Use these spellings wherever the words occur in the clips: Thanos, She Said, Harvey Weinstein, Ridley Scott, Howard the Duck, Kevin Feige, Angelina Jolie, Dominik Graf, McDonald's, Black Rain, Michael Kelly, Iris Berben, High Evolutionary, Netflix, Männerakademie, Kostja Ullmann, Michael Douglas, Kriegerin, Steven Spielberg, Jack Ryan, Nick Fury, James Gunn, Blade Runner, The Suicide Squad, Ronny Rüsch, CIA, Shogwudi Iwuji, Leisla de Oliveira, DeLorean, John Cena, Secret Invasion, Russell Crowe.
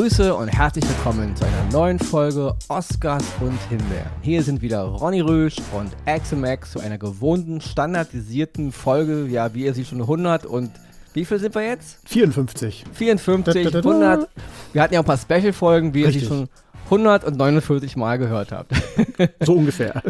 Grüße und herzlich willkommen zu einer neuen Folge Oscars und Himbeeren. Hier sind wieder Ronny Rüsch und Axel Max zu einer gewohnten, standardisierten Folge, ja, wie ihr sie schon 100 und wie viel sind wir jetzt? 54, 100. Wir hatten ja ein paar Special-Folgen, wie ihr sie schon 149 Mal gehört habt. So ungefähr.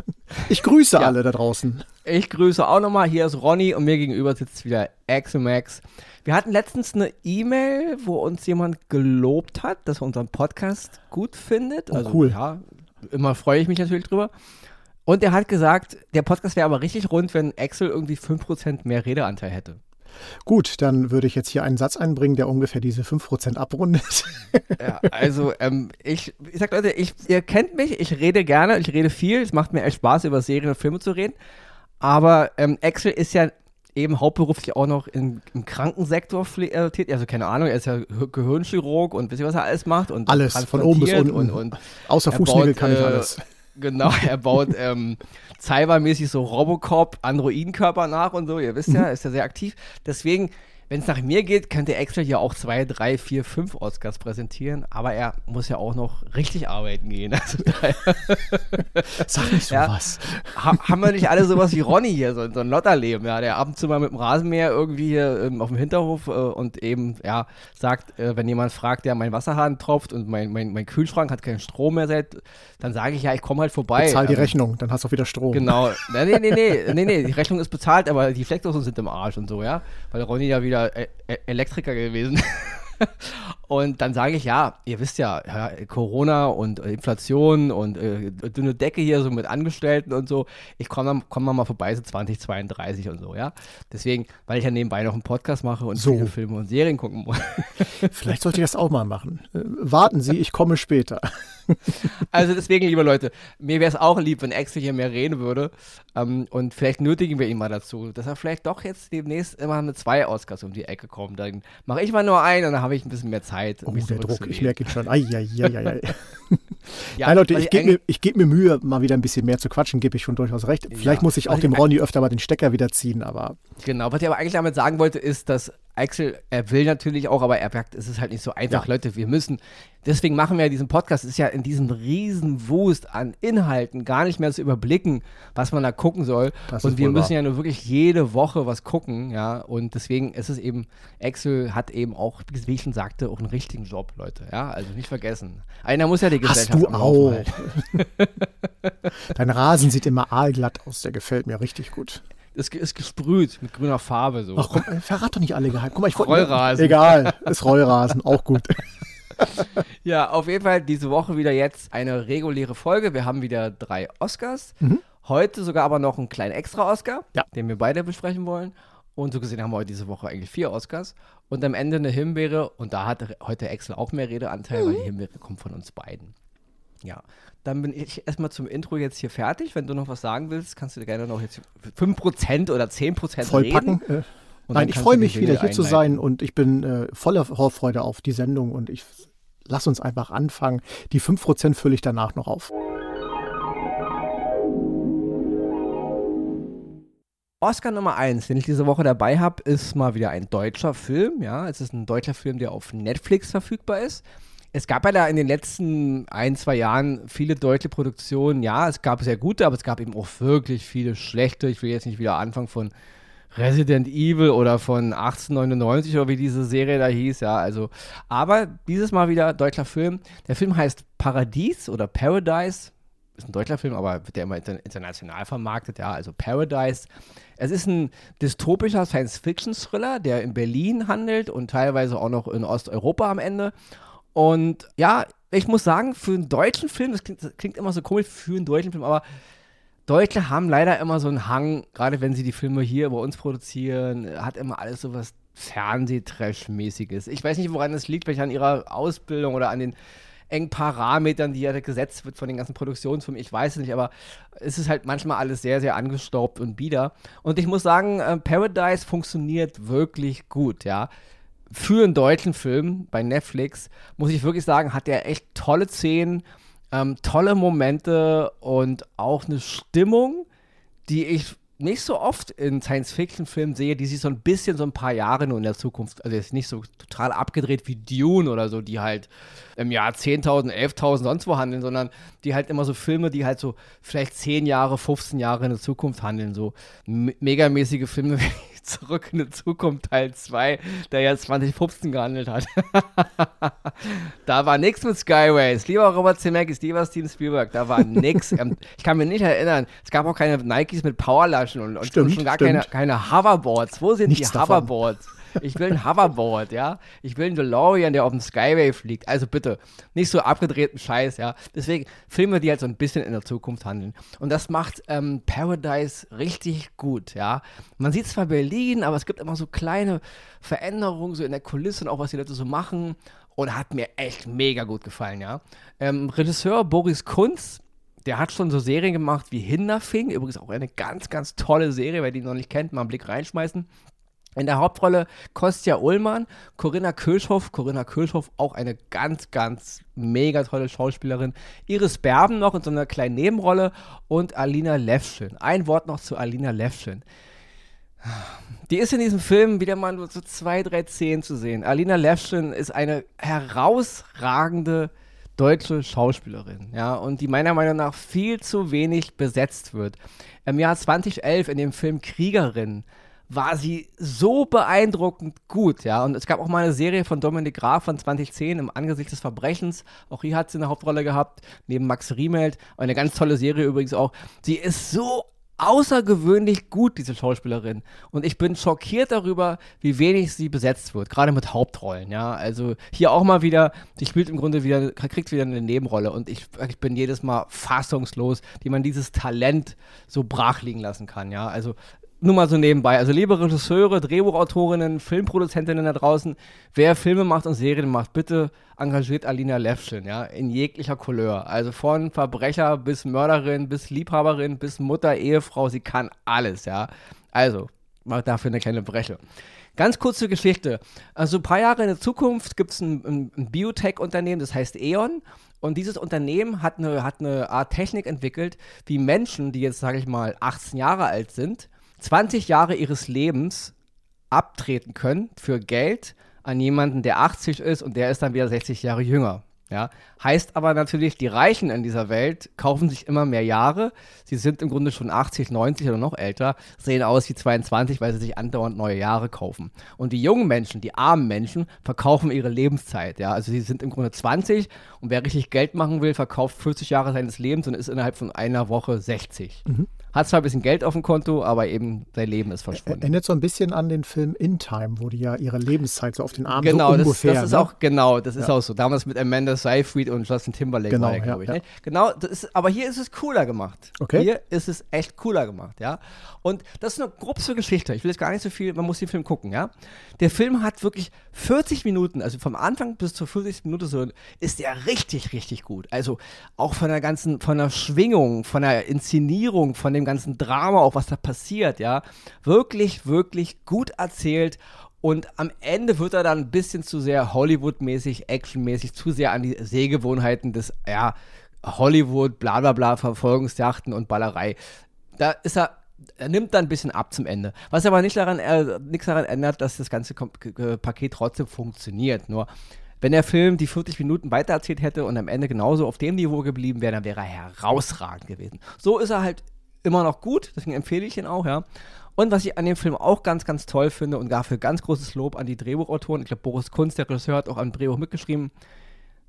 Ich grüße alle da draußen. Ich grüße auch nochmal. Hier ist Ronny und mir gegenüber sitzt wieder Axel Max. Wir hatten letztens eine E-Mail, wo uns jemand gelobt hat, dass er unseren Podcast gut findet. Also, cool. Ja, immer freue ich mich natürlich drüber. Und er hat gesagt, der Podcast wäre aber richtig rund, wenn Axel irgendwie 5% mehr Redeanteil hätte. Gut, dann würde ich jetzt hier einen Satz einbringen, der ungefähr diese 5% abrundet. Ja, also ich sag, Leute, ihr kennt mich, ich rede gerne, ich rede viel, es macht mir echt Spaß, über Serien und Filme zu reden, aber Axel ist ja eben hauptberuflich auch noch im Krankensektor tätig, also keine Ahnung, er ist ja Gehirnchirurg und wisst ihr, was er alles macht? Und alles, von oben bis unten, und außer Fußnägel kann ich alles. Genau, er baut cybermäßig so Robocop-Androidenkörper nach und so, ihr wisst ja, ist ja sehr aktiv. Deswegen, wenn es nach mir geht, könnte Axel ja auch 2, 3, 4, 5 Oscars präsentieren, aber er muss ja auch noch richtig arbeiten gehen. Also, sag nicht sowas. Ja, haben wir nicht alle sowas wie Ronny hier, so ein Lotterleben, ja, der ab und zu mal mit dem Rasenmäher irgendwie hier auf dem Hinterhof und eben ja sagt, wenn jemand fragt, ja, mein Wasserhahn tropft und mein Kühlschrank hat keinen Strom mehr, dann sage ich, ja, ich komme halt vorbei. Bezahl die Rechnung, dann hast du auch wieder Strom. Genau. Nee, die Rechnung ist bezahlt, aber die Fleckdosen sind im Arsch und so, ja, weil Ronny ja wieder Elektriker gewesen. Und dann sage ich, ja, ihr wisst ja, Corona und Inflation und dünne Decke hier so mit Angestellten und so, ich komme mal vorbei, so 2032 und so, ja. Deswegen, weil ich ja nebenbei noch einen Podcast mache und so viele Filme und Serien gucken muss. Vielleicht sollte ich das auch mal machen. Warten Sie, ich komme später. Also deswegen, liebe Leute, mir wäre es auch lieb, wenn Axel hier mehr reden würde. Und vielleicht nötigen wir ihn mal dazu, dass er vielleicht doch jetzt demnächst immer mit 2 Oscars um die Ecke kommt. Dann mache ich mal nur einen und dann habe ich ein bisschen mehr Zeit. Oh, der Druck, ich merke ihn schon. Ai. Ja, nein, Leute, ich gebe mir Mühe, mal wieder ein bisschen mehr zu quatschen, gebe ich schon durchaus recht. Vielleicht muss ich auch dem Ronny öfter mal den Stecker wieder ziehen, aber... Genau, was ich aber eigentlich damit sagen wollte, ist, dass Axel, er will natürlich auch, aber er merkt, es ist halt nicht so einfach. Ja. Leute, wir müssen, deswegen machen wir ja diesen Podcast, ist ja in diesem riesen Wust an Inhalten gar nicht mehr zu überblicken, was man da gucken soll. Das und wir müssen ja nur wirklich jede Woche was gucken, ja, und deswegen ist es eben, Axel hat eben auch, wie ich schon sagte, auch einen richtigen Job, Leute, ja, also nicht vergessen. Einer muss ja die Gesellschaft am Laufen halten. Dein Rasen sieht immer aalglatt aus, der gefällt mir richtig gut. Es ist gesprüht mit grüner Farbe. So. Ach komm, verrat doch nicht alle geheim. Guck mal, Rollrasen. Egal, ist Rollrasen, auch gut. Ja, auf jeden Fall diese Woche wieder jetzt eine reguläre Folge. Wir haben wieder 3 Oscars. Heute sogar aber noch einen kleinen Extra-Oscar, den wir beide besprechen wollen. Und so gesehen haben wir heute diese Woche eigentlich 4 Oscars. Und am Ende eine Himbeere. Und da hat heute Axel auch mehr Redeanteil, weil die Himbeere kommt von uns beiden. Ja, dann bin ich erstmal zum Intro jetzt hier fertig. Wenn du noch was sagen willst, kannst du dir gerne noch jetzt 5% oder 10% vollpacken. Reden. Nein, ich freue mich wieder hier zu sein und ich bin voller Vorfreude auf die Sendung und ich lass uns einfach anfangen. Die 5% fülle ich danach noch auf. Oscar Nummer 1, den ich diese Woche dabei habe, ist mal wieder ein deutscher Film. Ja, es ist ein deutscher Film, der auf Netflix verfügbar ist. Es gab ja da in den letzten 1-2 Jahren viele deutsche Produktionen. Ja, es gab sehr gute, aber es gab eben auch wirklich viele schlechte. Ich will jetzt nicht wieder anfangen von Resident Evil oder von 1899 oder wie diese Serie da hieß. Ja, also, aber dieses Mal wieder deutscher Film. Der Film heißt Paradies oder Paradise. Ist ein deutscher Film, aber wird ja immer international vermarktet. Ja, also Paradise. Es ist ein dystopischer Science-Fiction-Thriller, der in Berlin handelt und teilweise auch noch in Osteuropa am Ende. Und ja, ich muss sagen, für einen deutschen Film, das klingt immer so komisch, für einen deutschen Film, aber Deutsche haben leider immer so einen Hang, gerade wenn sie die Filme hier bei uns produzieren, hat immer alles so was Fernsehtrash-mäßiges. Ich weiß nicht, woran das liegt, vielleicht an ihrer Ausbildung oder an den engen Parametern, die ja gesetzt wird von den ganzen Produktionsfirmen. Ich weiß es nicht, aber es ist halt manchmal alles sehr, sehr angestaubt und bieder. Und ich muss sagen, Paradise funktioniert wirklich gut, ja. Für einen deutschen Film bei Netflix, muss ich wirklich sagen, hat der echt tolle Szenen, tolle Momente und auch eine Stimmung, die ich nicht so oft in Science-Fiction-Filmen sehe, die sich so ein bisschen so ein paar Jahre nur in der Zukunft, also jetzt nicht so total abgedreht wie Dune oder so, die halt im Jahr 10.000, 11.000 sonst wo handeln, sondern die halt immer so Filme, die halt so vielleicht 10 Jahre, 15 Jahre in der Zukunft handeln, so megamäßige Filme wie Zurück in die Zukunft Teil 2, der ja 2015 gehandelt hat. Da war nix mit Skyways, lieber Robert Zemeckis, lieber Steven Spielberg, da war nix. Ich kann mich nicht erinnern, es gab auch keine Nikes mit Powerlaschen und stimmt, schon gar keine Hoverboards. Wo sind nichts die Hoverboards? Davon. Ich will ein Hoverboard, ja. Ich will einen DeLorean, der auf dem Skyway fliegt. Also bitte, nicht so abgedrehten Scheiß, ja. Deswegen Filme, die halt so ein bisschen in der Zukunft handeln. Und das macht Paradise richtig gut, ja. Man sieht zwar Berlin, aber es gibt immer so kleine Veränderungen so in der Kulisse und auch was die Leute so machen. Und hat mir echt mega gut gefallen, ja. Regisseur Boris Kunz, der hat schon so Serien gemacht wie Hinterfing. Übrigens auch eine ganz, ganz tolle Serie, wer die noch nicht kennt, mal einen Blick reinschmeißen. In der Hauptrolle Kostja Ullmann, Corinna Kirchhoff. Corinna Kirchhoff, auch eine ganz, ganz mega tolle Schauspielerin. Iris Berben noch in so einer kleinen Nebenrolle und Alina Levshin. Ein Wort noch zu Alina Levshin. Die ist in diesem Film wieder mal nur so 2, 3 Szenen zu sehen. Alina Levshin ist eine herausragende deutsche Schauspielerin, ja, und die meiner Meinung nach viel zu wenig besetzt wird. Im Jahr 2011 in dem Film Kriegerin war sie so beeindruckend gut, ja. Und es gab auch mal eine Serie von Dominik Graf von 2010, Im Angesicht des Verbrechens. Auch hier hat sie eine Hauptrolle gehabt, neben Max Riemelt. Eine ganz tolle Serie übrigens auch. Sie ist so außergewöhnlich gut, diese Schauspielerin. Und ich bin schockiert darüber, wie wenig sie besetzt wird, gerade mit Hauptrollen, ja. Also hier auch mal wieder, sie spielt im Grunde wieder, kriegt wieder eine Nebenrolle. Und ich bin jedes Mal fassungslos, wie man dieses Talent so brach liegen lassen kann, ja. Also nur mal so nebenbei, also liebe Regisseure, Drehbuchautorinnen, Filmproduzentinnen da draußen, wer Filme macht und Serien macht, bitte engagiert Alina Levshin, ja, in jeglicher Couleur. Also von Verbrecher bis Mörderin, bis Liebhaberin, bis Mutter, Ehefrau, sie kann alles, ja. Also, macht dafür eine kleine Breche. Ganz kurze Geschichte. Also ein paar Jahre in der Zukunft gibt es ein Biotech-Unternehmen, das heißt E.ON. Und dieses Unternehmen hat eine Art Technik entwickelt, wie Menschen, die jetzt, sage ich mal, 18 Jahre alt sind, 20 Jahre ihres Lebens abtreten können für Geld an jemanden, der 80 ist und der ist dann wieder 60 Jahre jünger. Ja? Heißt aber natürlich, die Reichen in dieser Welt kaufen sich immer mehr Jahre. Sie sind im Grunde schon 80, 90 oder noch älter, sehen aus wie 22, weil sie sich andauernd neue Jahre kaufen. Und die jungen Menschen, die armen Menschen, verkaufen ihre Lebenszeit. Ja? Also sie sind im Grunde 20 und wer richtig Geld machen will, verkauft 40 Jahre seines Lebens und ist innerhalb von einer Woche 60. Mhm. Hat zwar ein bisschen Geld auf dem Konto, aber eben sein Leben ist verschwunden. Erinnert so ein bisschen an den Film In Time, wo die ja ihre Lebenszeit so auf den Arm genau, so ungefähr. Das ist auch, genau, das ist auch so. Damals mit Amanda Seyfried und Justin Timberlake war der, glaube ich. Ja. Ne? Genau, das ist, aber hier ist es cooler gemacht. Okay. Hier ist es echt cooler gemacht, ja. Und das ist eine grobste Geschichte. Ich will jetzt gar nicht so viel, man muss den Film gucken, ja. Der Film hat wirklich 40 Minuten, also vom Anfang bis zur 40. Minute so, ist der richtig, richtig gut. Also auch von der ganzen, von der Schwingung, von der Inszenierung, von dem ganzen Drama, auch was da passiert, ja, wirklich, wirklich gut erzählt und am Ende wird er dann ein bisschen zu sehr Hollywood-mäßig, Action-mäßig, zu sehr an die Sehgewohnheiten des, ja, Hollywood, bla bla bla, Verfolgungsjachten und Ballerei. Da ist er nimmt dann ein bisschen ab zum Ende. Was aber nichts daran ändert, dass das ganze Paket trotzdem funktioniert, nur wenn der Film die 40 Minuten weitererzählt hätte und am Ende genauso auf dem Niveau geblieben wäre, dann wäre er herausragend gewesen. So ist er halt immer noch gut, deswegen empfehle ich ihn auch, ja. Und was ich an dem Film auch ganz, ganz toll finde und dafür ganz großes Lob an die Drehbuchautoren, ich glaube Boris Kunz, der Regisseur, hat auch am Drehbuch mitgeschrieben,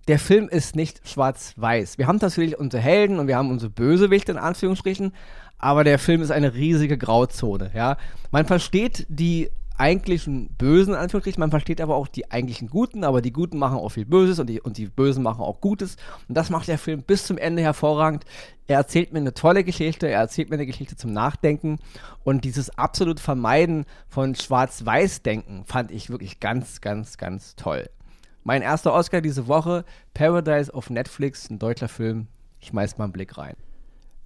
der Film ist nicht schwarz-weiß. Wir haben natürlich unsere Helden und wir haben unsere Bösewichte in Anführungsstrichen, aber der Film ist eine riesige Grauzone, ja. Man versteht die eigentlichen Bösen, in Anführungsstrichen, man versteht aber auch die eigentlichen Guten, aber die Guten machen auch viel Böses und die Bösen machen auch Gutes und das macht der Film bis zum Ende hervorragend. Er erzählt mir eine tolle Geschichte, er erzählt mir eine Geschichte zum Nachdenken und dieses absolute Vermeiden von Schwarz-Weiß-Denken fand ich wirklich ganz, ganz, ganz toll. Mein erster Oscar diese Woche, Paradise auf Netflix, ein deutscher Film, schmeißt mal einen Blick rein.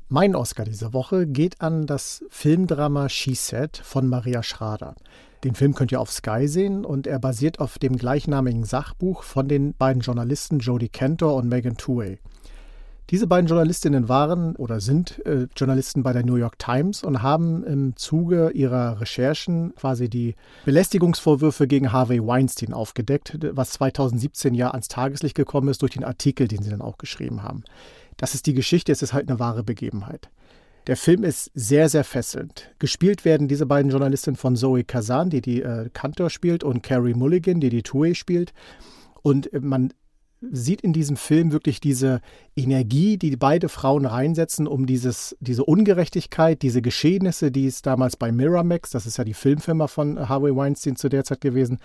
Mein Oscar dieser Woche geht an das Filmdrama She Said von Maria Schrader. Den Film könnt ihr auf Sky sehen und er basiert auf dem gleichnamigen Sachbuch von den beiden Journalisten Jodie Cantor und Megan Touay. Diese beiden Journalistinnen waren oder sind Journalisten bei der New York Times und haben im Zuge ihrer Recherchen quasi die Belästigungsvorwürfe gegen Harvey Weinstein aufgedeckt, was 2017 ja ans Tageslicht gekommen ist durch den Artikel, den sie dann auch geschrieben haben. Das ist die Geschichte, es ist halt eine wahre Begebenheit. Der Film ist sehr, sehr fesselnd. Gespielt werden diese beiden Journalistinnen von Zoe Kazan, die Kantor spielt, und Carey Mulligan, die Tui spielt. Und man sieht in diesem Film wirklich diese Energie, die beide Frauen reinsetzen, um diese Ungerechtigkeit, diese Geschehnisse, die es damals bei Miramax, das ist ja die Filmfirma von Harvey Weinstein zu der Zeit gewesen,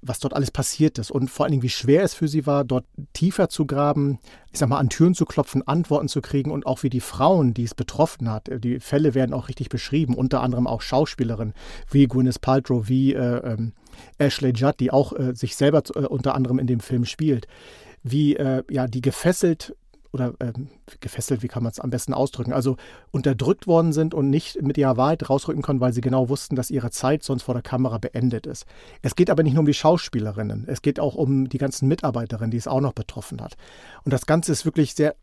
was dort alles passiert ist und vor allen Dingen, wie schwer es für sie war, dort tiefer zu graben, ich sag mal, an Türen zu klopfen, Antworten zu kriegen und auch wie die Frauen, die es betroffen hat, die Fälle werden auch richtig beschrieben, unter anderem auch Schauspielerinnen wie Gwyneth Paltrow, wie Ashley Judd, die auch sich selber unter anderem in dem Film spielt, wie die gefesselt, wie kann man es am besten ausdrücken, also unterdrückt worden sind und nicht mit ihrer Wahrheit rausrücken konnten, weil sie genau wussten, dass ihre Zeit sonst vor der Kamera beendet ist. Es geht aber nicht nur um die Schauspielerinnen, es geht auch um die ganzen Mitarbeiterinnen, die es auch noch betroffen hat. Und das Ganze ist wirklich sehr,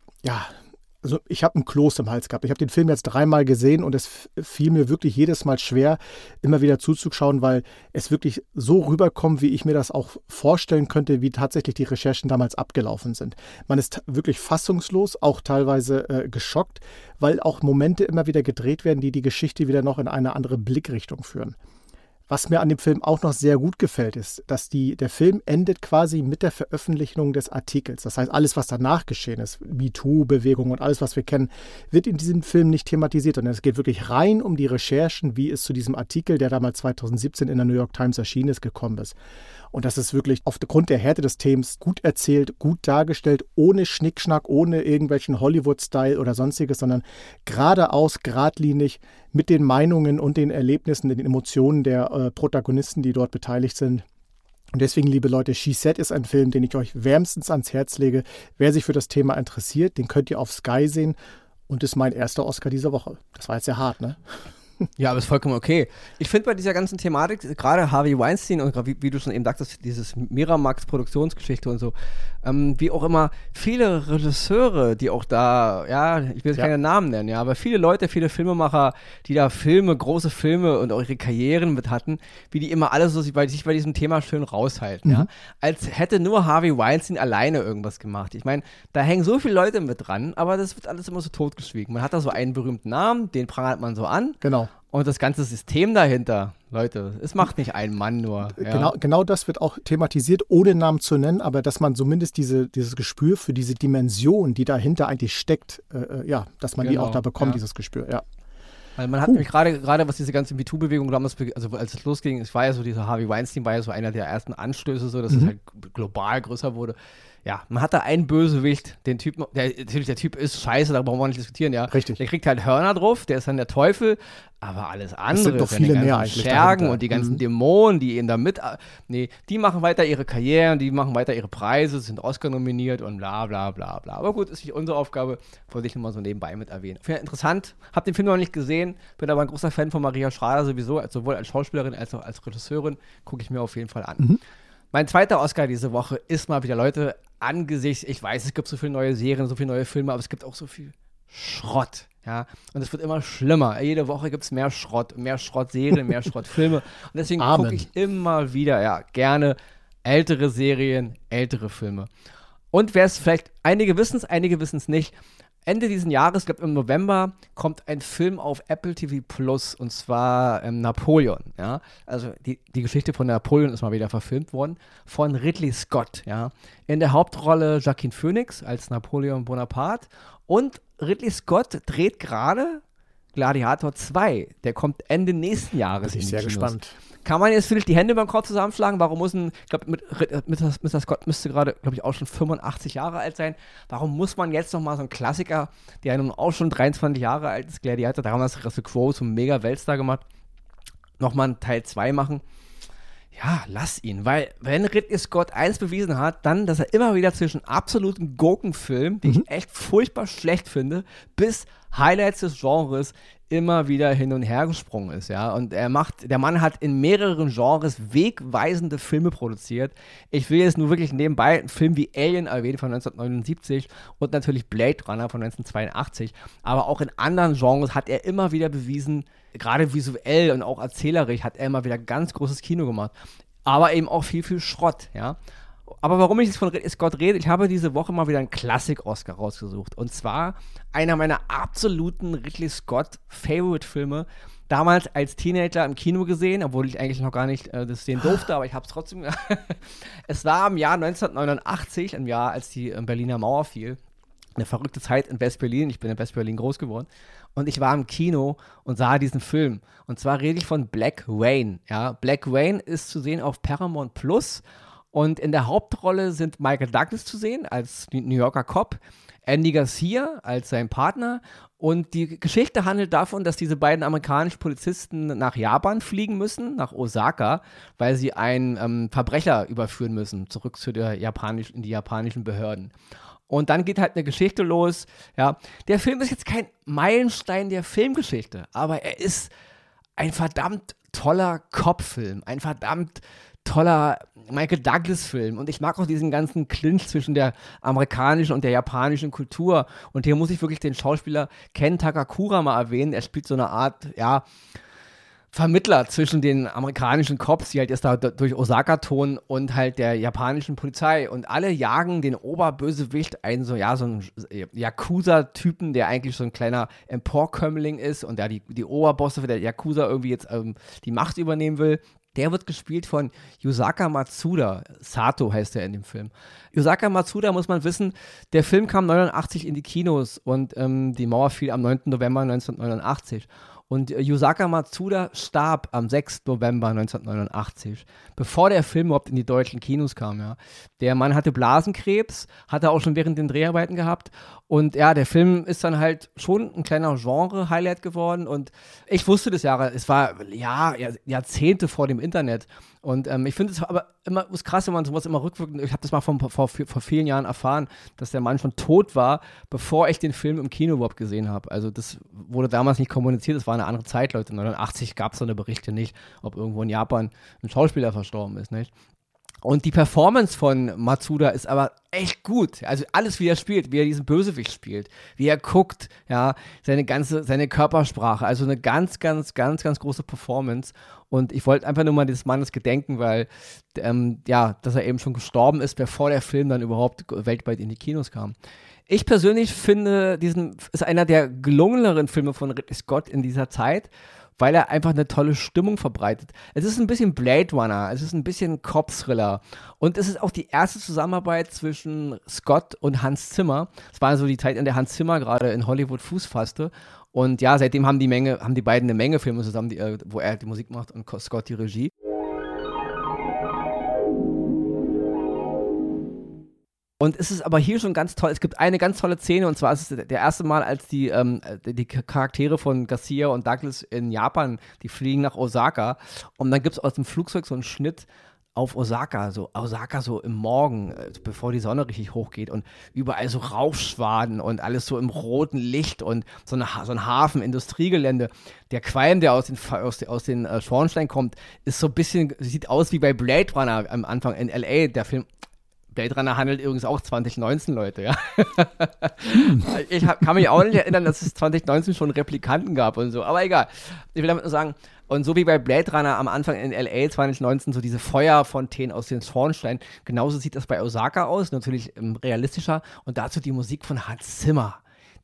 also ich habe einen Kloß im Hals gehabt. Ich habe den Film jetzt 3-mal gesehen und es fiel mir wirklich jedes Mal schwer, immer wieder zuzuschauen, weil es wirklich so rüberkommt, wie ich mir das auch vorstellen könnte, wie tatsächlich die Recherchen damals abgelaufen sind. Man ist wirklich fassungslos, auch teilweise geschockt, weil auch Momente immer wieder gedreht werden, die Geschichte wieder noch in eine andere Blickrichtung führen. Was mir an dem Film auch noch sehr gut gefällt, ist, dass der Film endet quasi mit der Veröffentlichung des Artikels. Das heißt, alles, was danach geschehen ist, MeToo-Bewegung und alles, was wir kennen, wird in diesem Film nicht thematisiert. Und es geht wirklich rein um die Recherchen, wie es zu diesem Artikel, der damals 2017 in der New York Times erschienen ist, gekommen ist. Und das ist wirklich aufgrund der Härte des Themas gut erzählt, gut dargestellt, ohne Schnickschnack, ohne irgendwelchen Hollywood-Style oder sonstiges, sondern geradeaus, geradlinig mit den Meinungen und den Erlebnissen, den Emotionen der Protagonisten, die dort beteiligt sind. Und deswegen, liebe Leute, She Said ist ein Film, den ich euch wärmstens ans Herz lege. Wer sich für das Thema interessiert, den könnt ihr auf Sky sehen und ist mein erster Oscar dieser Woche. Das war jetzt sehr hart, ne? Ja, aber ist vollkommen okay. Ich finde bei dieser ganzen Thematik, gerade Harvey Weinstein und wie du schon eben sagtest, dieses Miramax-Produktionsgeschichte und so, wie auch immer, viele Regisseure, die auch da, ich will jetzt keine Namen nennen, aber viele Leute, viele Filmemacher, die da große Filme und auch ihre Karrieren mit hatten, wie die immer alle so sich bei diesem Thema schön raushalten, Als hätte nur Harvey Weinstein alleine irgendwas gemacht. Ich meine, da hängen so viele Leute mit dran, aber das wird alles immer so totgeschwiegen. Man hat da so einen berühmten Namen, den prangert man so an. Genau. Und das ganze System dahinter, Leute, es macht nicht ein Mann nur. Ja. Genau das wird auch thematisiert, ohne Namen zu nennen, aber dass man zumindest dieses Gespür für diese Dimension, die dahinter eigentlich steckt, dass man die auch da bekommt, dieses Gespür, Weil man hat nämlich gerade was diese ganze MeToo-Bewegung damals, also als es losging, es war ja so, dieser Harvey Weinstein war ja so einer der ersten Anstöße, so dass es halt global größer wurde. Ja, man hat da einen Bösewicht, den Typen, der Typ ist scheiße, da brauchen wir nicht diskutieren, ja. Richtig. Der kriegt halt Hörner drauf, der ist dann der Teufel, aber alles andere, sind doch viele mehr eigentlich Schergen und die ganzen Dämonen, die eben da die machen weiter ihre Karrieren, die machen weiter ihre Preise, sind Oscar nominiert und bla bla bla bla. Aber gut, ist nicht unsere Aufgabe, wollte ich nur mal so nebenbei mit erwähnen. Finde interessant, hab den Film noch nicht gesehen, bin aber ein großer Fan von Maria Schrader sowieso, sowohl als Schauspielerin als auch als Regisseurin, gucke ich mir auf jeden Fall an. Mhm. Mein zweiter Oscar diese Woche ist mal wieder, Leute, ich weiß, es gibt so viele neue Serien, so viele neue Filme, aber es gibt auch so viel Schrott, ja. Und es wird immer schlimmer. Jede Woche gibt es mehr Schrottserien, mehr Schrottfilme. Und deswegen gucke ich immer wieder, gerne ältere Serien, ältere Filme. Und wer es vielleicht, einige wissen es nicht, Ende diesen Jahres, ich glaube im November, kommt ein Film auf Apple TV Plus, und zwar Napoleon. Ja? Also die Geschichte von Napoleon ist mal wieder verfilmt worden, von Ridley Scott. Ja? In der Hauptrolle Joaquin Phoenix als Napoleon Bonaparte. Und Ridley Scott dreht gerade Gladiator 2. Der kommt Ende nächsten Jahres. Bin ich sehr gespannt. Kann man jetzt vielleicht die Hände beim Kopf zusammenschlagen? Warum muss ich glaube, Mr. Scott müsste gerade, glaube ich, auch schon 85 Jahre alt sein. Warum muss man jetzt nochmal so einen Klassiker, der nun auch schon 23 Jahre alt ist, Gladiator, da haben wir das Russell Crowe zum Mega-Weltstar gemacht, nochmal einen Teil 2 machen? Ja, lass ihn, weil wenn Ridley Scott eins bewiesen hat, dann, dass er immer wieder zwischen absoluten Gurkenfilmen, die ich echt furchtbar schlecht finde, bis Highlights des Genres immer wieder hin und her gesprungen ist, ja. Und der Mann hat in mehreren Genres wegweisende Filme produziert. Ich will jetzt nur wirklich nebenbei einen Film wie Alien erwähnen von 1979 und natürlich Blade Runner von 1982. Aber auch in anderen Genres hat er immer wieder bewiesen, gerade visuell und auch erzählerisch hat er immer wieder ganz großes Kino gemacht. Aber eben auch viel, viel Schrott, ja. Aber warum ich jetzt von Scott rede, ich habe diese Woche mal wieder einen Klassik-Oscar rausgesucht. Und zwar einer meiner absoluten Ridley Scott-Favorite-Filme. Damals als Teenager im Kino gesehen, obwohl ich eigentlich noch gar nicht das sehen durfte, aber ich habe es trotzdem. Es war im Jahr 1989, im Jahr, als die Berliner Mauer fiel. Eine verrückte Zeit in West-Berlin. Ich bin in West-Berlin groß geworden. Und ich war im Kino und sah diesen Film. Und zwar rede ich von Black Rain. Ja? Black Rain ist zu sehen auf Paramount Plus. Und in der Hauptrolle sind Michael Douglas zu sehen als New Yorker Cop, Andy Garcia als sein Partner. Und die Geschichte handelt davon, dass diese beiden amerikanischen Polizisten nach Japan fliegen müssen, nach Osaka, weil sie einen Verbrecher überführen müssen, zurück zu in die japanischen Behörden. Und dann geht halt eine Geschichte los. Ja. Der Film ist jetzt kein Meilenstein der Filmgeschichte, aber er ist ein verdammt toller Cop-Film, ein verdammt toller Michael Douglas-Film. Und ich mag auch diesen ganzen Clinch zwischen der amerikanischen und der japanischen Kultur. Und hier muss ich wirklich den Schauspieler Ken Takakura mal erwähnen. Er spielt so eine Art, ja, Vermittler zwischen den amerikanischen Cops, die halt jetzt da durch Osaka touren, und halt der japanischen Polizei. Und alle jagen den Oberbösewicht, so einen Yakuza-Typen, der eigentlich so ein kleiner Emporkömmling ist und der die Oberbosse der Yakuza irgendwie jetzt die Macht übernehmen will. Der wird gespielt von Yusaka Matsuda. Sato heißt er in dem Film. Yusaka Matsuda, muss man wissen, der Film kam 1989 in die Kinos und die Mauer fiel am 9. November 1989. Und Yusaka Matsuda starb am 6. November 1989, bevor der Film überhaupt in die deutschen Kinos kam. Ja. Der Mann hatte Blasenkrebs, hat er auch schon während den Dreharbeiten gehabt. Und ja, der Film ist dann halt schon ein kleiner Genre-Highlight geworden. Und ich wusste das Jahre, es war Jahrzehnte vor dem Internet. Und ich finde es aber immer krass, wenn man sowas immer rückwirkend. Ich habe das mal vor vielen Jahren erfahren, dass der Mann schon tot war, bevor ich den Film im Kino überhaupt gesehen habe. Also das wurde damals nicht kommuniziert, das war eine andere Zeit, Leute. 1989 gab es so eine Berichte nicht, ob irgendwo in Japan ein Schauspieler verstorben ist, nicht? Und die Performance von Matsuda ist aber echt gut. Also alles, wie er spielt, wie er diesen Bösewicht spielt, wie er guckt, ja, seine Körpersprache. Also eine ganz, ganz, ganz, ganz große Performance. Und ich wollte einfach nur mal des Mannes gedenken, weil, dass er eben schon gestorben ist, bevor der Film dann überhaupt weltweit in die Kinos kam. Ich persönlich finde, ist einer der gelungeneren Filme von Ridley Scott in dieser Zeit, weil er einfach eine tolle Stimmung verbreitet. Es ist ein bisschen Blade Runner, es ist ein bisschen Cop-Thriller. Und es ist auch die erste Zusammenarbeit zwischen Scott und Hans Zimmer. Es war so die Zeit, in der Hans Zimmer gerade in Hollywood Fuß fasste. Und ja, seitdem haben die beiden eine Menge Filme zusammen, wo er die Musik macht und Scott die Regie. Und es ist aber hier schon ganz toll, es gibt eine ganz tolle Szene, und zwar ist es der erste Mal, als die Charaktere von Garcia und Douglas in Japan, die fliegen nach Osaka, und dann gibt es aus dem Flugzeug so einen Schnitt auf Osaka so im Morgen, bevor die Sonne richtig hochgeht, und überall so Rauchschwaden und alles so im roten Licht und so ein Hafen, Industriegelände. Der Qualm, der aus den Schornstein kommt, ist so ein bisschen, sieht aus wie bei Blade Runner am Anfang in L.A., der Film. Blade Runner handelt übrigens auch 2019, Leute, ja. Ich kann mich auch nicht erinnern, dass es 2019 schon Replikanten gab und so, aber egal. Ich will damit nur sagen, und so wie bei Blade Runner am Anfang in L.A. 2019, so diese Feuerfontänen aus den Schornsteinen, genauso sieht das bei Osaka aus, natürlich realistischer, und dazu die Musik von Hans Zimmer.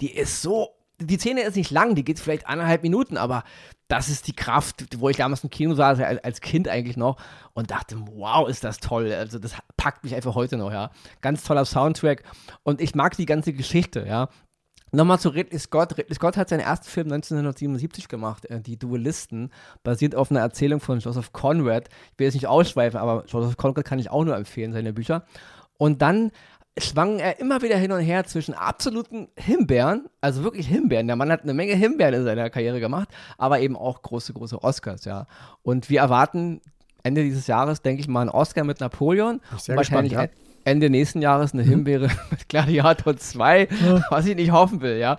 Die Szene ist nicht lang, die geht vielleicht 1,5 Minuten, aber das ist die Kraft, wo ich damals im Kino saß, als Kind eigentlich noch, und dachte, wow, ist das toll, also das packt mich einfach heute noch, ja. Ganz toller Soundtrack, und ich mag die ganze Geschichte, ja. Nochmal zu Ridley Scott. Ridley Scott hat seinen ersten Film 1977 gemacht, Die Duellisten, basiert auf einer Erzählung von Joseph Conrad. Ich will jetzt nicht ausschweifen, aber Joseph Conrad kann ich auch nur empfehlen, seine Bücher. Und dann schwang er immer wieder hin und her zwischen absoluten Himbeeren, also wirklich Himbeeren. Der Mann hat eine Menge Himbeeren in seiner Karriere gemacht, aber eben auch große, große Oscars, ja. Und wir erwarten Ende dieses Jahres, denke ich mal, einen Oscar mit Napoleon. Sehr wahrscheinlich gespannt, ja. Ende nächsten Jahres eine Himbeere mit Gladiator 2, was ich nicht hoffen will, ja.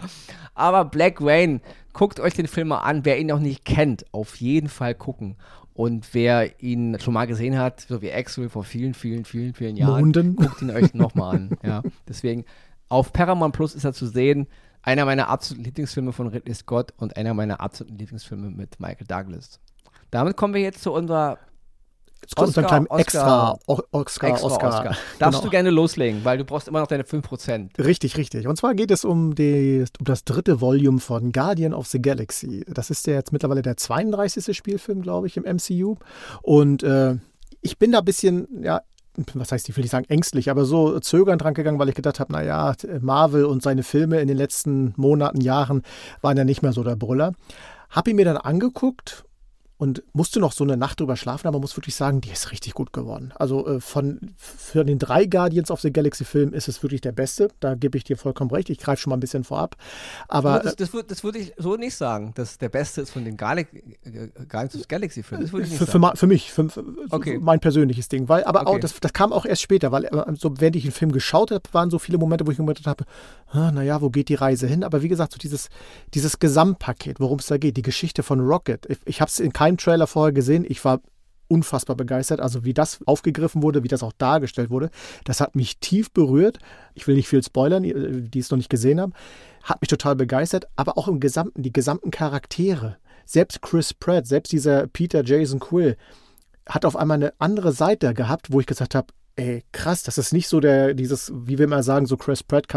Aber Black Rain, guckt euch den Film mal an. Wer ihn noch nicht kennt, auf jeden Fall gucken. Und wer ihn schon mal gesehen hat, so wie Axel vor vielen, vielen, vielen, vielen Jahren, Monden, guckt ihn euch nochmal an. Ja, deswegen, auf Paramount Plus ist er zu sehen. Einer meiner absoluten Lieblingsfilme von Ridley Scott und einer meiner absoluten Lieblingsfilme mit Michael Douglas. Damit kommen wir jetzt zu unserer Extra-Oscar. Darfst du gerne loslegen, weil du brauchst immer noch deine 5%. Richtig, richtig. Und zwar geht es um das dritte Volume von Guardians of the Galaxy. Das ist ja jetzt mittlerweile der 32. Spielfilm, glaube ich, im MCU. Und ich bin da ein bisschen, ja, was heißt, ich will nicht sagen ängstlich, aber so zögernd dran gegangen, weil ich gedacht habe, naja, Marvel und seine Filme in den letzten Monaten, Jahren waren ja nicht mehr so der Brüller. Hab ihn mir dann angeguckt und musste noch so eine Nacht drüber schlafen, aber muss wirklich sagen, die ist richtig gut geworden. Also von den 3 Guardians of the Galaxy-Filmen ist es wirklich der beste. Da gebe ich dir vollkommen recht. Ich greife schon mal ein bisschen vorab. Aber das würde ich so nicht sagen, dass der beste ist von den Guardians of the Galaxy-Filmen. Das würde ich nicht sagen. Für mich, okay, mein persönliches Ding. Weil, aber okay, auch, das kam auch erst später, weil so, während ich den Film geschaut habe, waren so viele Momente, wo ich gemerkt habe, naja, wo geht die Reise hin? Aber wie gesagt, so dieses Gesamtpaket, worum es da geht, die Geschichte von Rocket. Ich habe es in keinem Trailer vorher gesehen. Ich war unfassbar begeistert. Also wie das aufgegriffen wurde, wie das auch dargestellt wurde, das hat mich tief berührt. Ich will nicht viel spoilern, die es noch nicht gesehen haben. Hat mich total begeistert, aber auch im Gesamten, die gesamten Charaktere. Selbst Chris Pratt, selbst dieser Peter Jason Quill hat auf einmal eine andere Seite gehabt, wo ich gesagt habe, ey, krass, das ist nicht so wie wir immer sagen, so Chris Pratt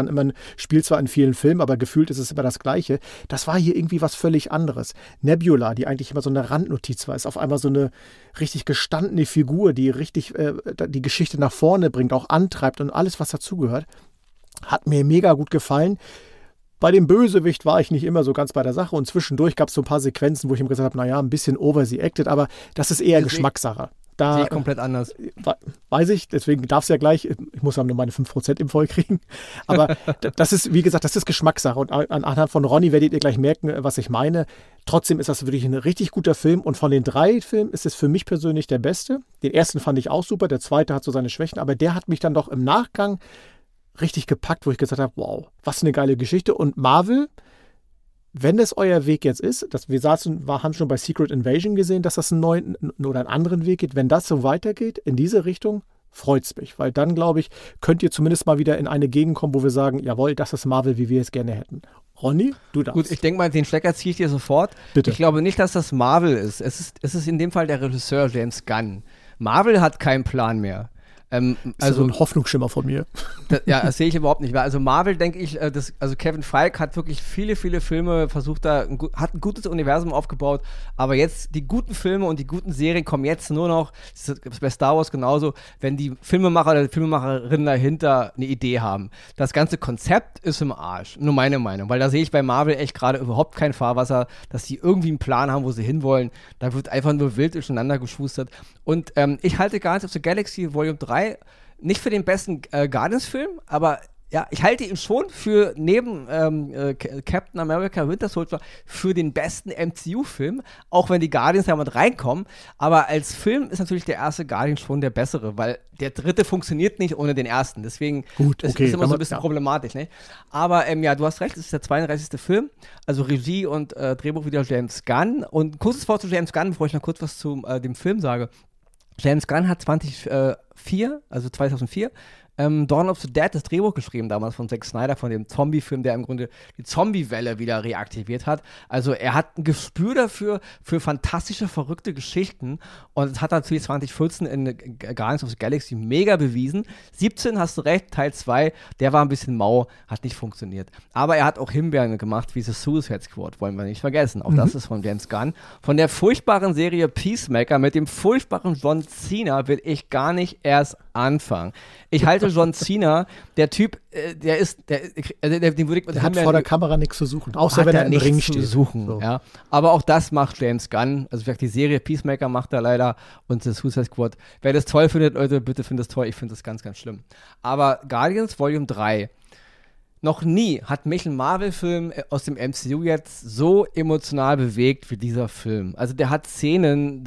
spielt zwar in vielen Filmen, aber gefühlt ist es immer das Gleiche. Das war hier irgendwie was völlig anderes. Nebula, die eigentlich immer so eine Randnotiz war, ist auf einmal so eine richtig gestandene Figur, die richtig die Geschichte nach vorne bringt, auch antreibt und alles, was dazugehört. Hat mir mega gut gefallen. Bei dem Bösewicht war ich nicht immer so ganz bei der Sache und zwischendurch gab es so ein paar Sequenzen, wo ich ihm gesagt habe, naja, ein bisschen over the acted, aber das ist eher Geschmackssache. Da sehe ich komplett anders. Weiß ich, deswegen darf es ja gleich, ich muss ja nur meine 5% im Voll kriegen. Aber das ist, wie gesagt, das ist Geschmackssache. Und anhand von Ronny werdet ihr gleich merken, was ich meine. Trotzdem ist das wirklich ein richtig guter Film. Und von den 3 Filmen ist es für mich persönlich der beste. Den ersten fand ich auch super, der zweite hat so seine Schwächen. Aber der hat mich dann doch im Nachgang richtig gepackt, wo ich gesagt habe, wow, was eine geile Geschichte. Und Marvel, wenn es euer Weg jetzt ist, haben schon bei Secret Invasion gesehen, dass das einen neuen oder einen anderen Weg geht. Wenn das so weitergeht, in diese Richtung, freut es mich. Weil dann, glaube ich, könnt ihr zumindest mal wieder in eine Gegend kommen, wo wir sagen, jawohl, das ist Marvel, wie wir es gerne hätten. Ronny, du darfst. Gut, ich denke mal, den Stecker ziehe ich dir sofort. Bitte. Ich glaube nicht, dass das Marvel ist. Es ist in dem Fall der Regisseur James Gunn. Marvel hat keinen Plan mehr. Also ein Hoffnungsschimmer von mir. Das sehe ich überhaupt nicht. Also Marvel, denke ich, Kevin Feige hat wirklich viele, viele Filme versucht, hat ein gutes Universum aufgebaut, aber jetzt die guten Filme und die guten Serien kommen jetzt nur noch, das ist bei Star Wars genauso, wenn die Filmemacher oder die Filmemacherinnen dahinter eine Idee haben. Das ganze Konzept ist im Arsch, nur meine Meinung, weil da sehe ich bei Marvel echt gerade überhaupt kein Fahrwasser, dass die irgendwie einen Plan haben, wo sie hinwollen. Da wird einfach nur wild durcheinander geschustert. Und ich halte Guardians of the Galaxy Volume 3 nicht für den besten Guardians-Film, aber ja, ich halte ihn schon für neben Captain America Winter Soldier für den besten MCU-Film, auch wenn die Guardians damit reinkommen. Aber als Film ist natürlich der erste Guardian schon der bessere, weil der dritte funktioniert nicht ohne den ersten. Deswegen ist immer so ein bisschen problematisch. Ne? Aber du hast recht, es ist der 32. Film. Also Regie und Drehbuch wieder James Gunn. Und kurzes Wort zu James Gunn, bevor ich noch kurz was zu dem Film sage. James Gunn hat 2004 Dawn of the Dead, das Drehbuch geschrieben, damals von Zack Snyder, von dem Zombie-Film, der im Grunde die Zombie-Welle wieder reaktiviert hat. Also er hat ein Gespür dafür, für fantastische, verrückte Geschichten. Und das hat natürlich 2014 in Guardians of the Galaxy mega bewiesen. 2017, hast du recht, Teil 2, der war ein bisschen mau, hat nicht funktioniert. Aber er hat auch Himbeeren gemacht, wie The Suicide Squad, wollen wir nicht vergessen. Auch das ist von James Gunn. Von der furchtbaren Serie Peacemaker mit dem furchtbaren John Cena will ich gar nicht erst anfangen. Ich halte John Cena, der Typ, der ist, den würde ich mit der hat vor der Kamera nichts zu suchen, außer wenn er im Ring steht. So. Ja. Aber auch das macht James Gunn. Also die Serie Peacemaker macht er leider und The Suicide Squad. Wer das toll findet, Leute, bitte findet es toll. Ich finde das ganz, ganz schlimm. Aber Guardians Volume 3. Noch nie hat mich ein Marvel-Film aus dem MCU jetzt so emotional bewegt wie dieser Film. Also der hat Szenen,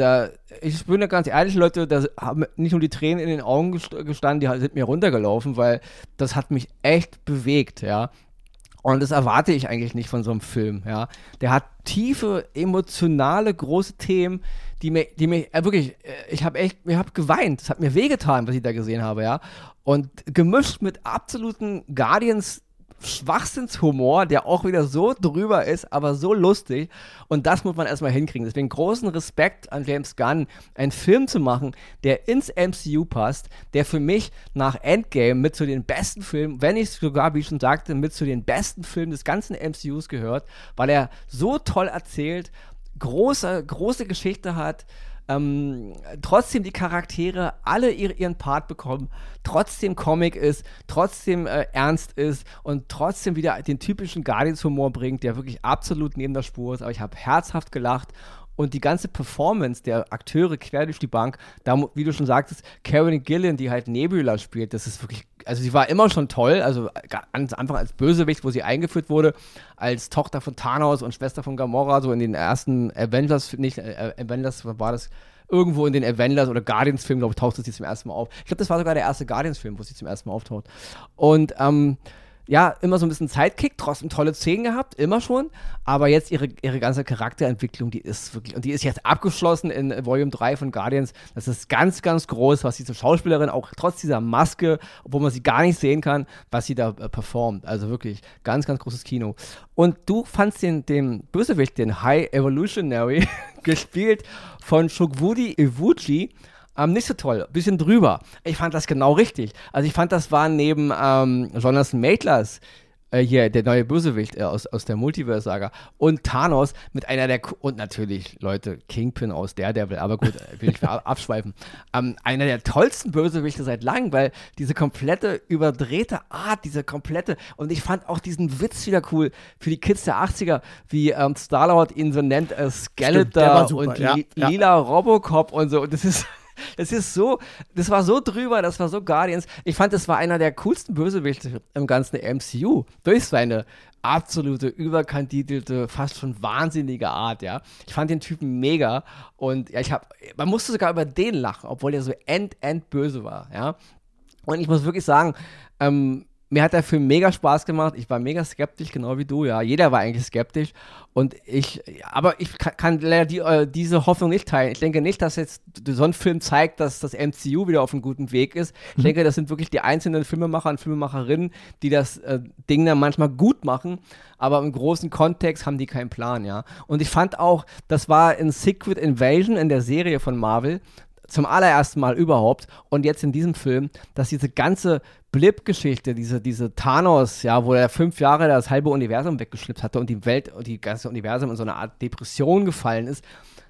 ich bin da ganz ehrlich, Leute, da haben nicht nur die Tränen in den Augen gestanden, die sind mir runtergelaufen, weil das hat mich echt bewegt, ja. Und das erwarte ich eigentlich nicht von so einem Film, ja. Der hat tiefe, emotionale, große Themen, ich habe geweint. Es hat mir wehgetan, was ich da gesehen habe, ja. Und gemischt mit absoluten Guardians-Schwachsinnshumor, der auch wieder so drüber ist, aber so lustig. Und das muss man erstmal hinkriegen. Deswegen großen Respekt an James Gunn, einen Film zu machen, der ins MCU passt, der für mich nach Endgame mit zu den besten Filmen, wenn nicht sogar, wie ich schon sagte, mit zu den besten Filmen des ganzen MCUs gehört, weil er so toll erzählt, große Geschichte hat, trotzdem die Charaktere alle ihren Part bekommen, trotzdem Comic ist, trotzdem ernst ist und trotzdem wieder den typischen Guardians-Humor bringt, der wirklich absolut neben der Spur ist. Aber ich habe herzhaft gelacht. Und die ganze Performance der Akteure quer durch die Bank, da, wie du schon sagtest, Karen Gillan, die halt Nebula spielt, das ist wirklich, also sie war immer schon toll, also ganz einfach als Bösewicht, wo sie eingeführt wurde, als Tochter von Thanos und Schwester von Gamora, so in den ersten Avengers oder Guardians-Filmen, glaube ich, tauchte sie zum ersten Mal auf. Ich glaube, das war sogar der erste Guardians-Film, wo sie zum ersten Mal auftaucht. Und, ja, immer so ein bisschen Sidekick, trotzdem tolle Szenen gehabt, immer schon, aber jetzt ihre ganze Charakterentwicklung, die ist wirklich, und die ist jetzt abgeschlossen in Volume 3 von Guardians, das ist ganz, ganz groß, was diese Schauspielerin auch trotz dieser Maske, obwohl man sie gar nicht sehen kann, was sie da performt, also wirklich ganz, ganz großes Kino. Und du fandst den Bösewicht, den High Evolutionary, gespielt von Shogwudi Iwuji, nicht so toll, ein bisschen drüber. Ich fand das genau richtig. Also ich fand, das war neben Jonathan Majors, hier der neue Bösewicht aus der Multiverse-Saga, und Thanos mit einer der, und natürlich, Leute, Kingpin aus Daredevil, aber gut, will ich mal abschweifen, einer der tollsten Bösewichte seit langem, weil diese komplette überdrehte Art, und ich fand auch diesen Witz wieder cool für die Kids der 80er, wie Star-Lord ihn so nennt, Skeletor, stimmt, und lila Robocop und so, und das war so drüber, das war so Guardians. Ich fand, das war einer der coolsten Bösewichte im ganzen MCU. Durch seine absolute, überkandidelte, fast schon wahnsinnige Art, ja. Ich fand den Typen mega. Und ja, man musste sogar über den lachen, obwohl der so böse war, ja. Und ich muss wirklich sagen, mir hat der Film mega Spaß gemacht. Ich war mega skeptisch, genau wie du, ja. Jeder war eigentlich skeptisch. Aber ich kann leider diese Hoffnung nicht teilen. Ich denke nicht, dass jetzt so ein Film zeigt, dass das MCU wieder auf einem guten Weg ist. Ich denke, das sind wirklich die einzelnen Filmemacher und Filmemacherinnen, die das Ding dann manchmal gut machen. Aber im großen Kontext haben die keinen Plan, ja. Und ich fand auch, das war in Secret Invasion, in der Serie von Marvel, zum allerersten Mal überhaupt, und jetzt in diesem Film, dass diese ganze Blip-Geschichte, diese Thanos, ja, wo er 5 Jahre das halbe Universum weggeschnippt hatte und die Welt und die ganze Universum in so eine Art Depression gefallen ist,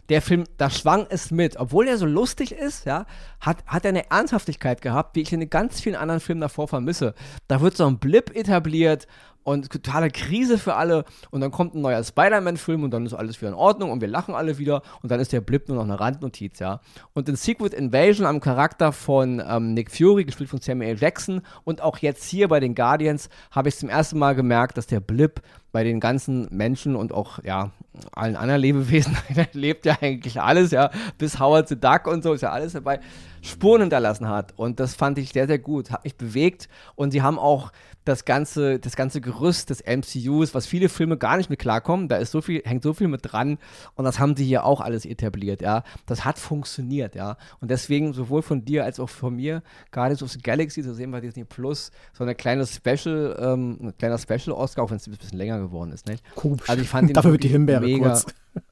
der Film, da schwang es mit. Obwohl er so lustig ist, ja, hat er eine Ernsthaftigkeit gehabt, wie ich in ganz vielen anderen Filmen davor vermisse. Da wird so ein Blip etabliert und totale Krise für alle, und dann kommt ein neuer Spider-Man-Film und dann ist alles wieder in Ordnung und wir lachen alle wieder und dann ist der Blip nur noch eine Randnotiz, ja. Und in Secret Invasion am Charakter von Nick Fury, gespielt von Samuel Jackson, und auch jetzt hier bei den Guardians habe ich zum ersten Mal gemerkt, dass der Blip bei den ganzen Menschen und auch, ja, allen anderen Lebewesen, lebt ja eigentlich alles, ja, bis Howard the Duck und so, ist ja alles dabei, Spuren hinterlassen hat. Und das fand ich sehr, sehr gut, hat mich bewegt, und sie haben auch das ganze Gerüst des MCUs, was viele Filme gar nicht mit klarkommen, da ist so viel, hängt so viel mit dran, und das haben sie hier auch alles etabliert, ja. Das hat funktioniert, ja. Und deswegen, sowohl von dir als auch von mir, Guardians of the Galaxy, so sehen wir Disney Plus, so ein kleines Special, Special-Oscar, auch wenn es ein bisschen länger geworden ist, nicht? Komisch. Also ich fand dafür wird die Himbeere mega kurz.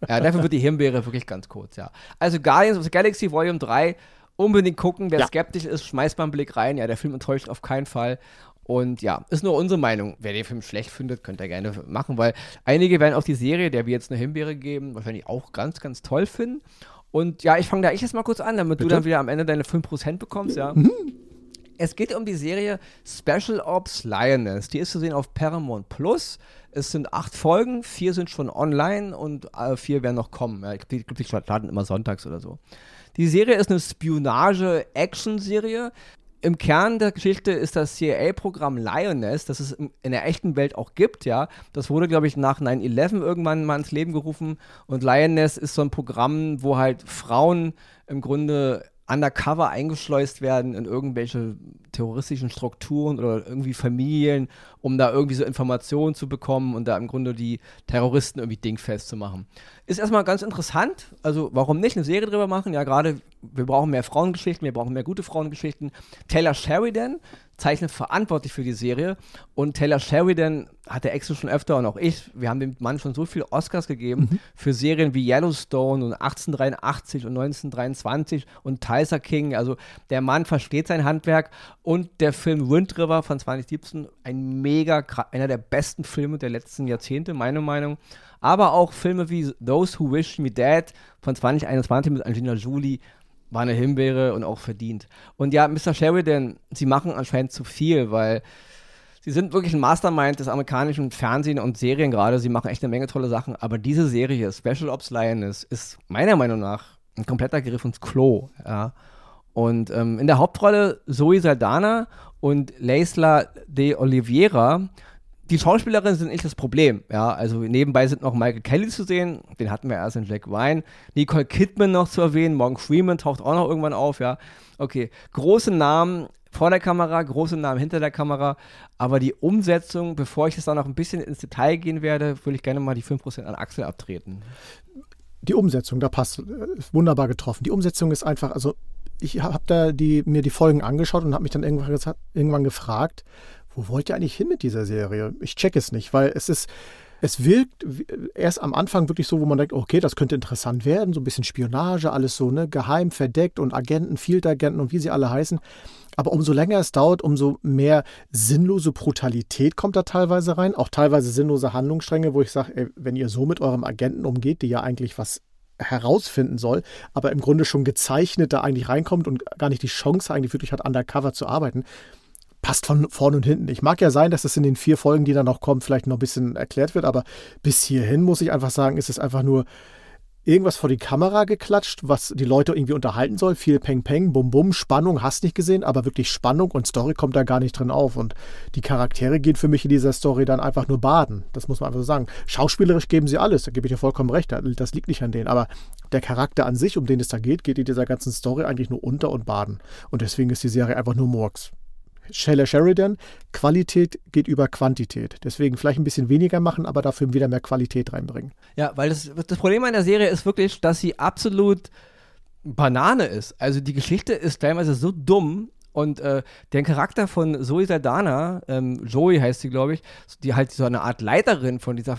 Ja, dafür wird die Himbeere wirklich ganz kurz, ja. Also Guardians of the Galaxy Volume 3, unbedingt gucken, wer skeptisch ist, schmeißt mal einen Blick rein, ja, der Film enttäuscht auf keinen Fall. Und ja, ist nur unsere Meinung. Wer den Film schlecht findet, könnt ihr gerne machen, weil einige werden auch die Serie, der wir jetzt eine Himbeere geben, wahrscheinlich auch ganz, ganz toll finden. Und ja, ich fange da jetzt mal kurz an, damit du dann wieder am Ende deine 5% bekommst, ja. Mhm. Es geht um die Serie Special Ops Lioness. Die ist zu sehen auf Paramount Plus. Es sind 8 Folgen, 4 sind schon online und 4 werden noch kommen. Ja, ich glaube, die starten immer sonntags oder so. Die Serie ist eine Spionage-Action-Serie. Im Kern der Geschichte ist das CIA-Programm Lioness, das es in der echten Welt auch gibt, ja. Das wurde, glaube ich, nach 9/11 irgendwann mal ins Leben gerufen. Und Lioness ist so ein Programm, wo halt Frauen im Grunde undercover eingeschleust werden in irgendwelche terroristischen Strukturen oder irgendwie Familien, um da irgendwie so Informationen zu bekommen und da im Grunde die Terroristen irgendwie dingfest zu machen. Ist erstmal ganz interessant, also warum nicht eine Serie drüber machen? Ja, gerade, wir brauchen mehr Frauengeschichten, wir brauchen mehr gute Frauengeschichten. Taylor Sheridan zeichnet verantwortlich für die Serie und Taylor Sheridan hat der Axel schon öfter und auch ich, wir haben dem Mann schon so viele Oscars gegeben für Serien wie Yellowstone und 1883 und 1923 und Tiger King, also der Mann versteht sein Handwerk und der Film Wind River von 2017, ein mega, einer der besten Filme der letzten Jahrzehnte, meine Meinung, aber auch Filme wie Those Who Wish Me Dead von 2021 mit Angelina Jolie, war eine Himbeere und auch verdient. Und ja, Mr. Sheridan, sie machen anscheinend zu viel, weil sie sind wirklich ein Mastermind des amerikanischen Fernsehen und Serien gerade. Sie machen echt eine Menge tolle Sachen. Aber diese Serie, Special Ops Lioness, ist meiner Meinung nach ein kompletter Griff ins Klo. Ja. Und in der Hauptrolle Zoe Saldana und Leisla de Oliveira. Die Schauspielerinnen sind nicht das Problem, ja, also nebenbei sind noch Michael Kelly zu sehen, den hatten wir erst in Jack Ryan, Nicole Kidman noch zu erwähnen, Morgan Freeman taucht auch noch irgendwann auf, ja, okay, große Namen vor der Kamera, große Namen hinter der Kamera, aber die Umsetzung, bevor ich jetzt da noch ein bisschen ins Detail gehen werde, würde ich gerne mal die 5% an Axel abtreten. Die Umsetzung, da passt, wunderbar getroffen, die Umsetzung ist einfach, also ich habe da mir die Folgen angeschaut und habe mich dann irgendwann gefragt, wo wollt ihr eigentlich hin mit dieser Serie? Ich check es nicht, weil es wirkt erst am Anfang wirklich so, wo man denkt, okay, das könnte interessant werden, so ein bisschen Spionage, alles so, ne, geheim, verdeckt und Agenten, Field-Agenten und wie sie alle heißen. Aber umso länger es dauert, umso mehr sinnlose Brutalität kommt da teilweise rein, auch teilweise sinnlose Handlungsstränge, wo ich sage, wenn ihr so mit eurem Agenten umgeht, die ja eigentlich was herausfinden soll, aber im Grunde schon gezeichnet da eigentlich reinkommt und gar nicht die Chance eigentlich wirklich hat, undercover zu arbeiten, passt von vorn und hinten. Ich mag ja sein, dass das in den 4 Folgen, die dann noch kommen, vielleicht noch ein bisschen erklärt wird, aber bis hierhin muss ich einfach sagen, ist es einfach nur irgendwas vor die Kamera geklatscht, was die Leute irgendwie unterhalten soll. Viel Peng-Peng, Bum-Bum, Spannung, hast nicht gesehen, aber wirklich Spannung und Story kommt da gar nicht drin auf und die Charaktere gehen für mich in dieser Story dann einfach nur baden. Das muss man einfach so sagen. Schauspielerisch geben sie alles, da gebe ich dir vollkommen recht, das liegt nicht an denen, aber der Charakter an sich, um den es da geht, geht in dieser ganzen Story eigentlich nur unter und baden und deswegen ist die Serie einfach nur Murks. Taylor Sheridan, Qualität geht über Quantität. Deswegen vielleicht ein bisschen weniger machen, aber dafür wieder mehr Qualität reinbringen. Ja, weil das Problem an der Serie ist wirklich, dass sie absolut Banane ist. Also die Geschichte ist teilweise so dumm und der Charakter von Zoe Saldana, Joey heißt sie, glaube ich, die halt so eine Art Leiterin von dieser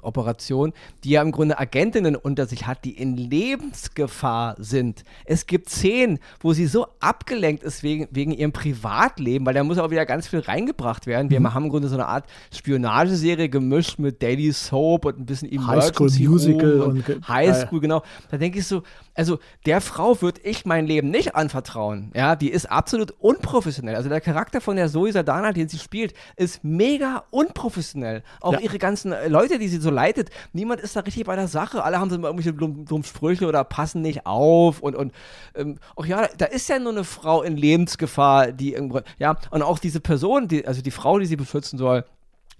Operation, die ja im Grunde Agentinnen unter sich hat, die in Lebensgefahr sind. Es gibt Szenen, wo sie so abgelenkt ist wegen ihrem Privatleben, weil da muss auch wieder ganz viel reingebracht werden. Wir haben im Grunde so eine Art Spionageserie gemischt mit Daily Soap und ein bisschen Emergency Room und High School, genau. Da denke ich so, also der Frau würde ich mein Leben nicht anvertrauen. Ja, die ist absolut unprofessionell. Also der Charakter von der Zoe Saldana, den sie spielt, ist mega unprofessionell. Auch ihre ganzen Leute, die sie so leitet, niemand ist da richtig bei der Sache. Alle haben so irgendwelche dummen Sprüche oder passen nicht auf. Und auch ja, da ist ja nur eine Frau in Lebensgefahr, die irgendwo, ja, und auch diese Person, die Frau, die sie beschützen soll,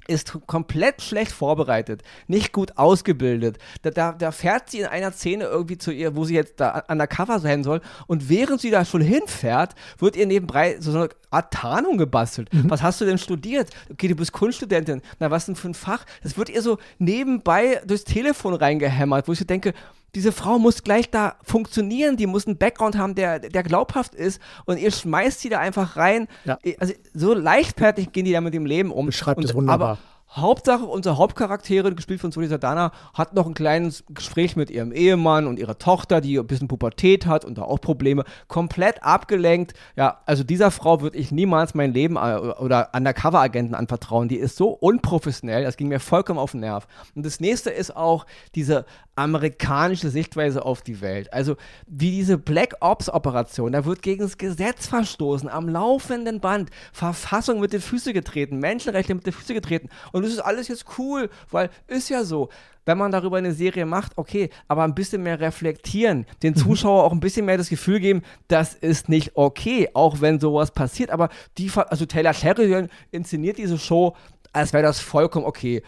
ist komplett schlecht vorbereitet, nicht gut ausgebildet. Da fährt sie in einer Szene irgendwie zu ihr, wo sie jetzt da undercover sein soll und während sie da schon hinfährt, wird ihr nebenbei so eine Art Tarnung gebastelt. Mhm. Was hast du denn studiert? Okay, du bist Kunststudentin. Na, was denn für ein Fach? Das wird ihr so nebenbei durchs Telefon reingehämmert, wo ich so denke, diese Frau muss gleich da funktionieren, die muss einen Background haben, der glaubhaft ist und ihr schmeißt sie da einfach rein. Ja. Also so leichtfertig gehen die da mit dem Leben um. Beschreibt es wunderbar. Aber Hauptsache, unsere Hauptcharaktere, gespielt von Zoe Saldana, hat noch ein kleines Gespräch mit ihrem Ehemann und ihrer Tochter, die ein bisschen Pubertät hat und da auch Probleme, komplett abgelenkt. Ja, also dieser Frau würde ich niemals mein Leben oder Undercover-Agenten anvertrauen. Die ist so unprofessionell, das ging mir vollkommen auf den Nerv. Und das nächste ist auch diese amerikanische Sichtweise auf die Welt. Also wie diese Black Ops Operation, da wird gegen das Gesetz verstoßen, am laufenden Band, Verfassung mit den Füßen getreten, Menschenrechte mit den Füßen getreten und das ist alles jetzt cool, weil ist ja so. Wenn man darüber eine Serie macht, okay, aber ein bisschen mehr reflektieren, den Zuschauer auch ein bisschen mehr das Gefühl geben, das ist nicht okay, auch wenn sowas passiert, aber Taylor Sheridan inszeniert diese Show, als wäre das vollkommen okay.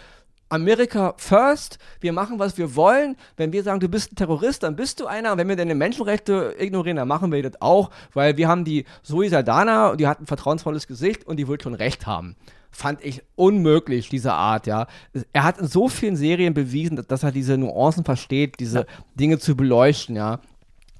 America first, wir machen, was wir wollen. Wenn wir sagen, du bist ein Terrorist, dann bist du einer. Und wenn wir deine Menschenrechte ignorieren, dann machen wir das auch, weil wir haben die Suizidana und die hat ein vertrauensvolles Gesicht und die will schon Recht haben. Fand ich unmöglich, diese Art, ja. Er hat in so vielen Serien bewiesen, dass er diese Nuancen versteht, diese Dinge zu beleuchten, ja.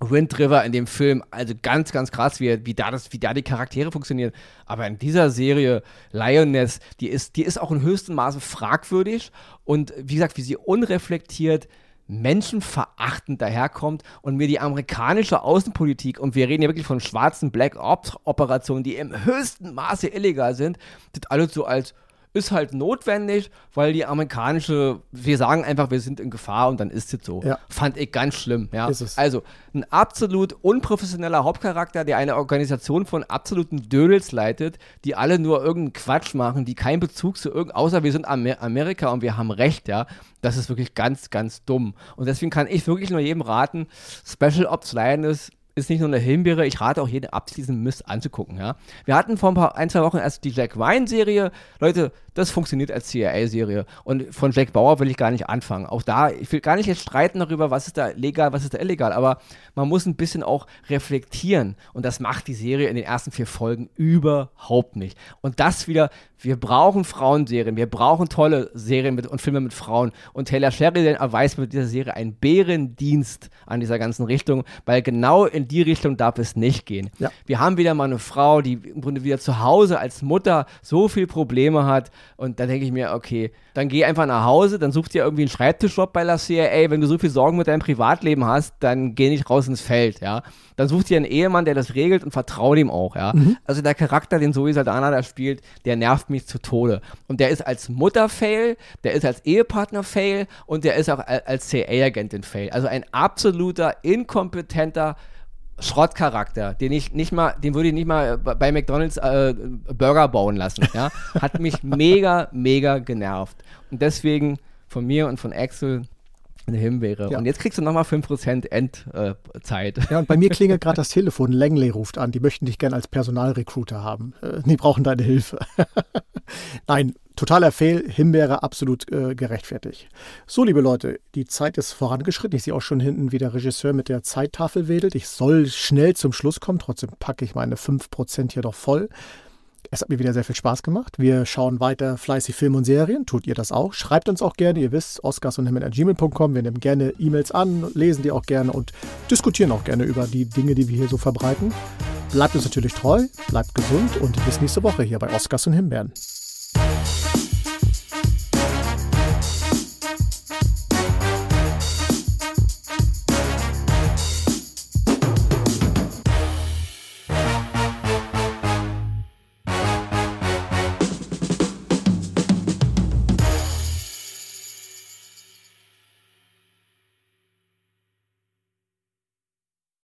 Wind River in dem Film, also ganz, ganz krass, wie da die Charaktere funktionieren. Aber in dieser Serie, Lioness, die ist auch in höchstem Maße fragwürdig und wie gesagt, wie sie unreflektiert, menschenverachtend daherkommt und mir die amerikanische Außenpolitik, und wir reden ja wirklich von schwarzen Black Ops-Operationen, die im höchsten Maße illegal sind, das alles so als ist halt notwendig, weil die amerikanische, wir sagen einfach, wir sind in Gefahr und dann ist es so. Ja. Fand ich ganz schlimm. Ja. Also ein absolut unprofessioneller Hauptcharakter, der eine Organisation von absoluten Dödels leitet, die alle nur irgendeinen Quatsch machen, die keinen Bezug zu irgendeinem, außer wir sind Amerika und wir haben Recht, ja. Das ist wirklich ganz, ganz dumm. Und deswegen kann ich wirklich nur jedem raten, Special Ops Lioness ist nicht nur eine Himbeere, ich rate auch jedem abschließend Mist anzugucken, ja. Wir hatten vor ein, zwei Wochen erst die Jack Ryan-Serie. Leute, das funktioniert als CIA-Serie. Und von Jack Bauer will ich gar nicht anfangen. Auch da, ich will gar nicht jetzt streiten darüber, was ist da legal, was ist da illegal, aber man muss ein bisschen auch reflektieren. Und das macht die Serie in den ersten 4 Folgen überhaupt nicht. Und das wieder, wir brauchen Frauenserien, wir brauchen tolle Serien und Filme mit Frauen. Und Taylor Sheridan erweist mit dieser Serie einen Bärendienst an dieser ganzen Richtung, weil genau in die Richtung darf es nicht gehen. Ja. Wir haben wieder mal eine Frau, die im Grunde wieder zu Hause als Mutter so viel Probleme hat und da denke ich mir, okay, dann geh einfach nach Hause, dann such dir irgendwie einen Schreibtischjob bei der CIA, wenn du so viel Sorgen mit deinem Privatleben hast, dann geh nicht raus ins Feld, ja. Dann such dir einen Ehemann, der das regelt und vertrau dem auch, ja. Mhm. Also der Charakter, den Zoe Saldana da spielt, der nervt mich zu Tode. Und der ist als Mutter-Fail, der ist als Ehepartner-Fail und der ist auch als CIA-Agentin-Fail. Also ein absoluter, inkompetenter Schrottcharakter, den würde ich nicht mal bei McDonald's Burger bauen lassen, ja? Hat mich mega, mega genervt. Und deswegen von mir und von Axel eine Himbeere. Ja. Und jetzt kriegst du nochmal 5% Endzeit. Ja, und bei mir klingelt gerade das Telefon. Langley ruft an. Die möchten dich gerne als Personalrecruiter haben. Die brauchen deine Hilfe. Nein, totaler Fail. Himbeere absolut gerechtfertigt. So, liebe Leute, die Zeit ist vorangeschritten. Ich sehe auch schon hinten, wie der Regisseur mit der Zeittafel wedelt. Ich soll schnell zum Schluss kommen. Trotzdem packe ich meine 5% hier doch voll. Es hat mir wieder sehr viel Spaß gemacht. Wir schauen weiter fleißig Filme und Serien. Tut ihr das auch? Schreibt uns auch gerne. Ihr wisst, oscarsunddhimbeeren@gmail.com. Wir nehmen gerne E-Mails an, lesen die auch gerne und diskutieren auch gerne über die Dinge, die wir hier so verbreiten. Bleibt uns natürlich treu, bleibt gesund und bis nächste Woche hier bei Oscars und Himbeeren.